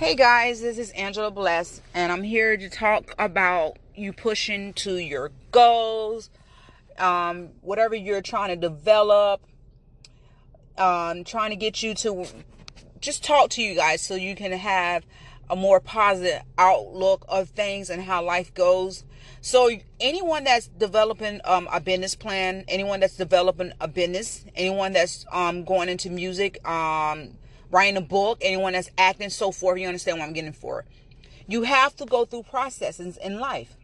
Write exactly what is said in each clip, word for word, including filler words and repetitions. Hey guys, this is Angela Bless, and I'm here to talk about you pushing to your goals, um, whatever you're trying to develop, um, trying to get you to just talk to you guys so you can have a more positive outlook of things and how life goes. So anyone that's developing um, a business plan, anyone that's developing a business, anyone that's um, going into music, um, writing a book, anyone that's acting, so forth, you understand what I'm getting for it. You have to go through processes in life.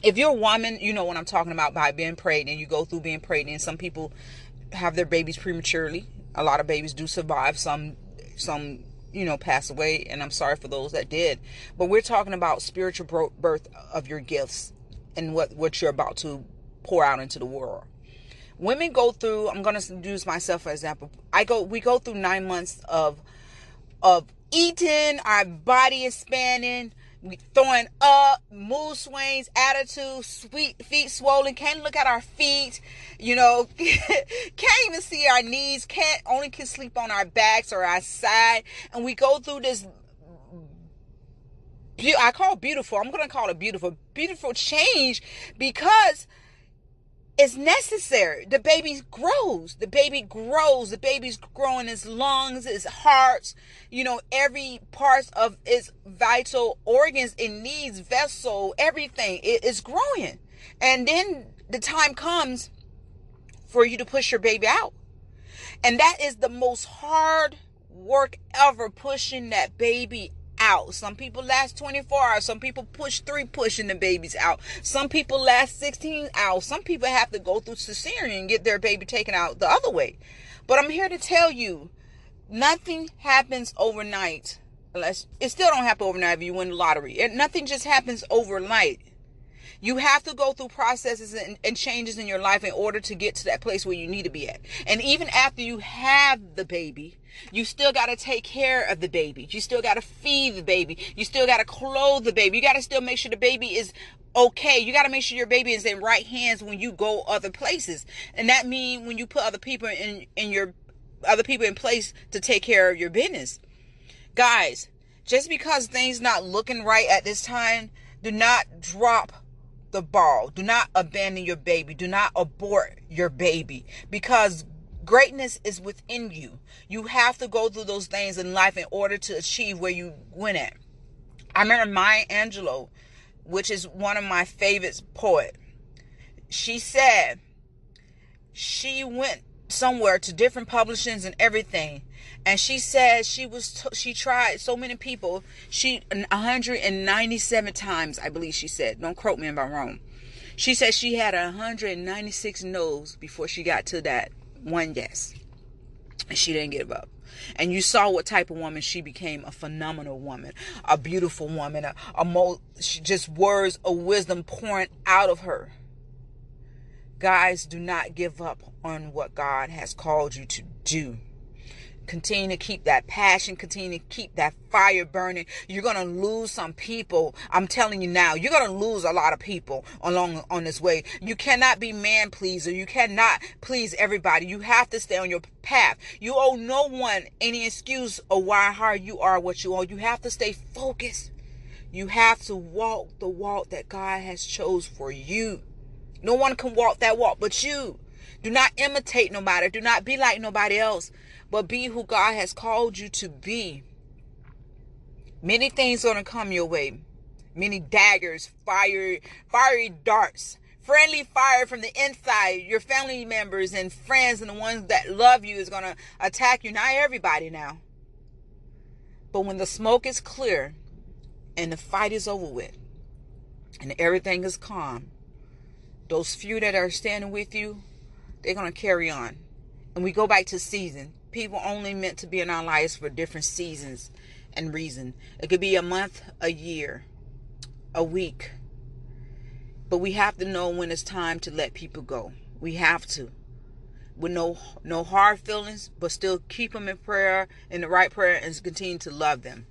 If you're a woman, you know what I'm talking about by being pregnant. You go through being pregnant. Some people have their babies prematurely. A lot of babies do survive. Some, some, you know, pass away. And I'm sorry for those that did. But we're talking about spiritual birth of your gifts and what, what you're about to pour out into the world. Women go through, I'm going to use myself for example. I go, we go through nine months of, of eating, our body expanding, we throwing up, mood swings, attitude, sweet feet swollen, can't look at our feet, you know, can't even see our knees, can't, only can sleep on our backs or our side. And we go through this, I call it beautiful, I'm going to call it beautiful, beautiful change, because it's necessary. The baby grows. The baby grows. The baby's growing its lungs, its heart, you know, every part of its vital organs, it needs, vessel, everything. It is growing. And then the time comes for you to push your baby out. And that is the most hard work ever, pushing that baby out. Some people last twenty-four hours. Some people push three, pushing the babies out. Some people last sixteen hours. Some people have to go through cesarean and get their baby taken out the other way. But I'm here to tell you, nothing happens overnight. Unless it still don't happen overnight if you win the lottery. It, nothing just happens overnight. You have to go through processes and, and changes in your life in order to get to that place where you need to be at. And even after you have the baby, you still got to take care of the baby. You still got to feed the baby. You still got to clothe the baby. You got to still make sure the baby is okay. You got to make sure your baby is in right hands when you go other places. And that means when you put other people in, in your other people in place to take care of your business. Guys, just because things not looking right at this time, do not drop the ball. Do not abandon your baby. Do not abort your baby, because greatness is within you. You have to go through those things in life in order to achieve where you went at. I remember Maya Angelou, which is one of my favorites poet. She said she went somewhere to different publishings and everything, and she said she was t- she tried so many people. She one hundred ninety-seven times, I believe she said. Don't quote me if I'm wrong. She said she had one hundred ninety-six no's before she got to that one yes, and she didn't give up. And you saw what type of woman she became. A phenomenal woman, a beautiful woman, a, a mo- she just words of wisdom pouring out of her. Guys, do not give up on what God has called you to do. Continue to keep that passion. Continue to keep that fire burning. You're going to lose some people. I'm telling you now, you're going to lose a lot of people along on this way. You cannot be man pleaser. You cannot please everybody. You have to stay on your path. You owe no one any excuse of why, how you are, what you are. You have to stay focused. You have to walk the walk that God has chose for you. No one can walk that walk but you. Do not imitate nobody. Do not be like nobody else, but be who God has called you to be. Many things are going to come your way. Many daggers, fire, fiery darts, friendly fire from the inside. Your family members and friends and the ones that love you is going to attack you. Not everybody now. But when the smoke is clear and the fight is over with and everything is calm, those few that are standing with you, they're going to carry on. And we go back to season. People only meant to be in our lives for different seasons and reason. It could be a month, a year, a week. But we have to know when it's time to let people go. We have to. With no no hard feelings, but still keep them in prayer, in the right prayer, and continue to love them.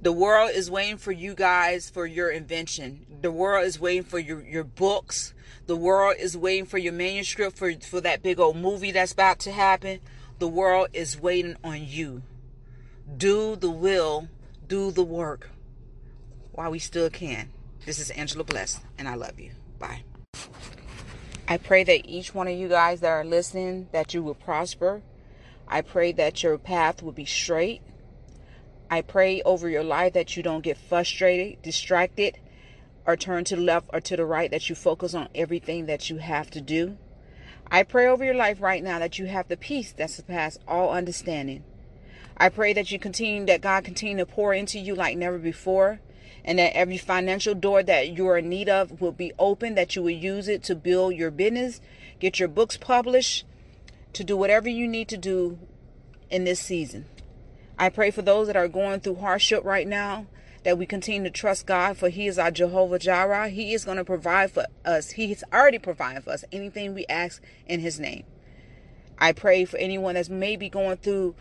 The world is waiting for you guys, for your invention. The world is waiting for your, your books. The world is waiting for your manuscript, for, for that big old movie that's about to happen. The world is waiting on you. do the will, do the work while we still can. This is Angela Bless, and I love you. Bye. I pray that each one of you guys that are listening, that you will prosper. I pray that your path will be straight. I pray over your life that you don't get frustrated, distracted, or turn to the left or to the right, that you focus on everything that you have to do. I pray over your life right now that you have the peace that surpasses all understanding. I pray that you continue, that God continue to pour into you like never before, and that every financial door that you are in need of will be open, that you will use it to build your business, get your books published, to do whatever you need to do in this season. I pray for those that are going through hardship right now, that we continue to trust God, for He is our Jehovah Jireh. He is going to provide for us. He has already provided for us anything we ask in His name. I pray for anyone that's maybe going through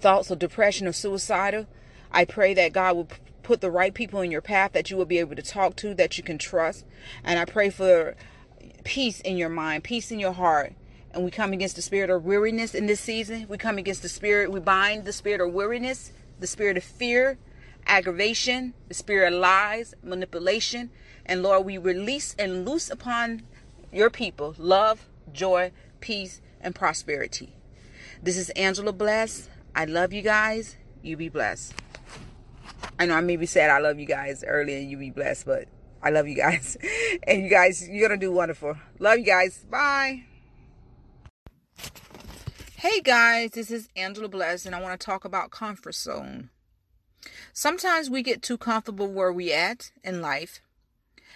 thoughts of depression or suicidal. I pray that God will put the right people in your path that you will be able to talk to, that you can trust. And I pray for peace in your mind, peace in your heart. And we come against the spirit of weariness in this season. We come against the spirit, we bind the spirit of weariness, the spirit of fear, aggravation, the spirit of lies, manipulation. And Lord, we release and loose upon your people love, joy, peace, and prosperity. This is Angela Bless. I love you guys. You be blessed. I know I maybe said I love you guys earlier and you be blessed, but I love you guys. And you guys, you're going to do wonderful. Love you guys. Bye. Hey guys, this is Angela Bless, and I want to talk about comfort zone. Sometimes we get too comfortable where we at in life,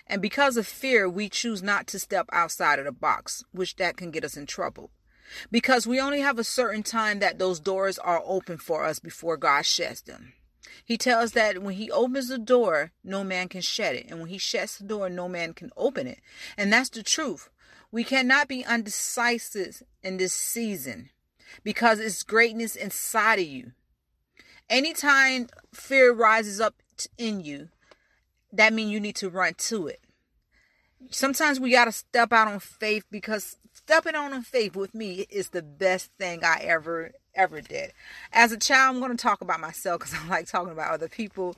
and because of fear, we choose not to step outside of the box, which that can get us in trouble. Because we only have a certain time that those doors are open for us before God shuts them. He tells that when He opens the door, no man can shut it. And when He shuts the door, no man can open it. And that's the truth. We cannot be undecisive in this season because it's greatness inside of you. Anytime fear rises up in you, that means you need to run to it. Sometimes we got to step out on faith, because stepping out on faith with me is the best thing I ever, ever did. As a child, I'm going to talk about myself because I like talking about other people.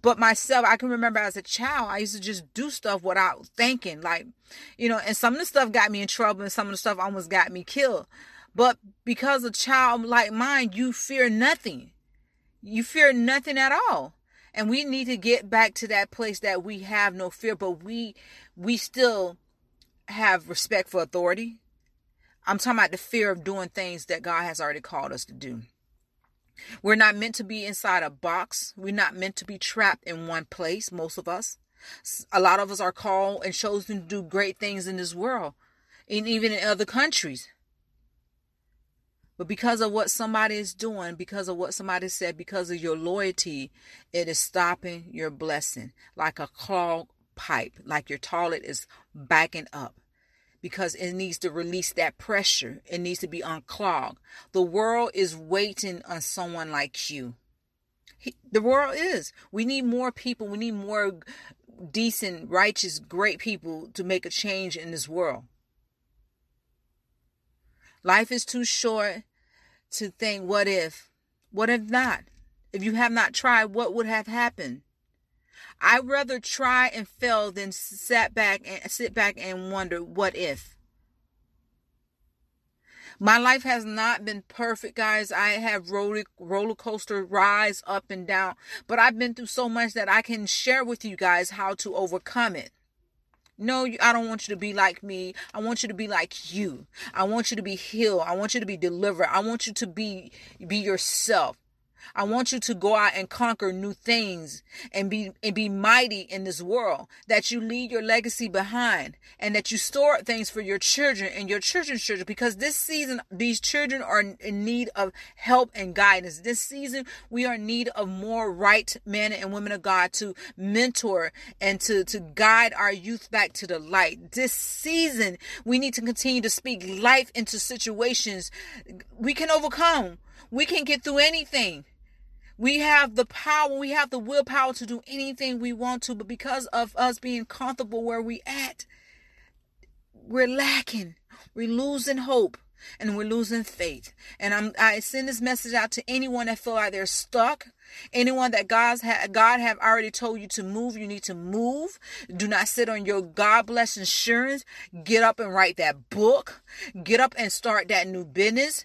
But myself, I can remember as a child, I used to just do stuff without thinking. Like, you know, and some of the stuff got me in trouble, and some of the stuff almost got me killed. But because a child like mine, you fear nothing. You fear nothing at all. And we need to get back to that place that we have no fear, but we we still have respect for authority. I'm talking about the fear of doing things that God has already called us to do. We're not meant to be inside a box. We're not meant to be trapped in one place, most of us. A lot of us are called and chosen to do great things in this world, and even in other countries. But because of what somebody is doing, because of what somebody said, because of your loyalty, it is stopping your blessing like a clogged pipe, like your toilet is backing up, because it needs to release that pressure. It needs to be unclogged. The world is waiting on someone like you. He, the world is. We need more people. We need more decent, righteous, great people to make a change in this world. Life is too short to think, what if? What if not? If you have not tried, what would have happened? I'd rather try and fail than sit back and sit back and wonder, what if? My life has not been perfect, guys. I have roller, roller coaster rides up and down, but I've been through so much that I can share with you guys how to overcome it. No, I don't want you to be like me. I want you to be like you. I want you to be healed. I want you to be delivered. I want you to be be yourself. I want you to go out and conquer new things and be and be mighty in this world, that you leave your legacy behind, and that you store things for your children and your children's children, because this season, these children are in need of help and guidance. This season, we are in need of more right men and women of God to mentor and to, to guide our youth back to the light. This season, we need to continue to speak life into situations. We can overcome. We can get through anything. We have the power, we have the willpower to do anything we want to, but because of us being comfortable where we at, we're lacking. We're losing hope. and we're losing faith. And I'm, I send this message out to anyone that feel like they're stuck. Anyone that God's ha- God have already told you to move, you need to move. Do not sit on your God bless insurance. Get up and write that book. Get up and start that new business.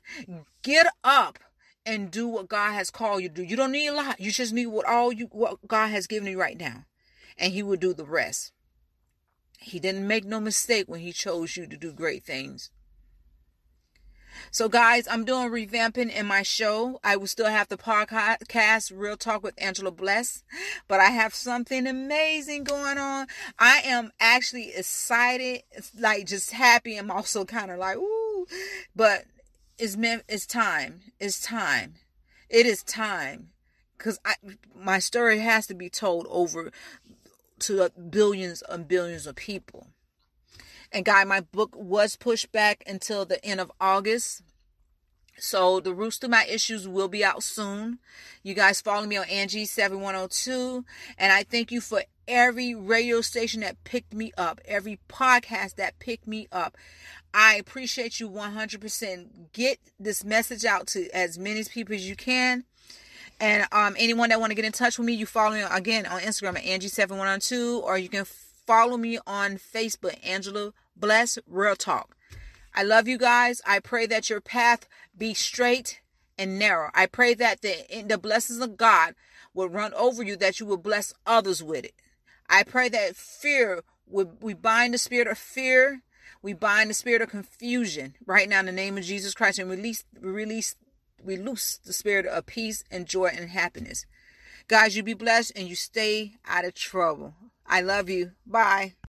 Get up and do what God has called you to do. You don't need a lot. You just need what all you what God has given you right now, and He will do the rest. He didn't make no mistake when He chose you to do great things. So guys, I'm doing revamping in my show. I will still have the podcast, Real Talk with Angela Bless, but I have something amazing going on. I am actually excited, like just happy. I'm also kind of like, ooh, but it's it's time. It's time. It is time, because I my story has to be told over to billions and billions of people. And guy, my book was pushed back until the end of August. So the Roots to My Issues will be out soon. You guys follow me on angie seven one zero two. And I thank you for every radio station that picked me up, every podcast that picked me up. I appreciate you one hundred percent. Get this message out to as many people as you can. And um, anyone that want to get in touch with me, you follow me again on Instagram at angie seven one zero two. Or you can follow me on Facebook, Angela Bless Real Talk. I love you guys. I pray that your path be straight and narrow. I pray that the, the blessings of God will run over you, that you will bless others with it. I pray that fear, we, we bind the spirit of fear. We bind the spirit of confusion right now in the name of Jesus Christ, and release, release, we loose the spirit of peace and joy and happiness. Guys, you be blessed and you stay out of trouble. I love you. Bye.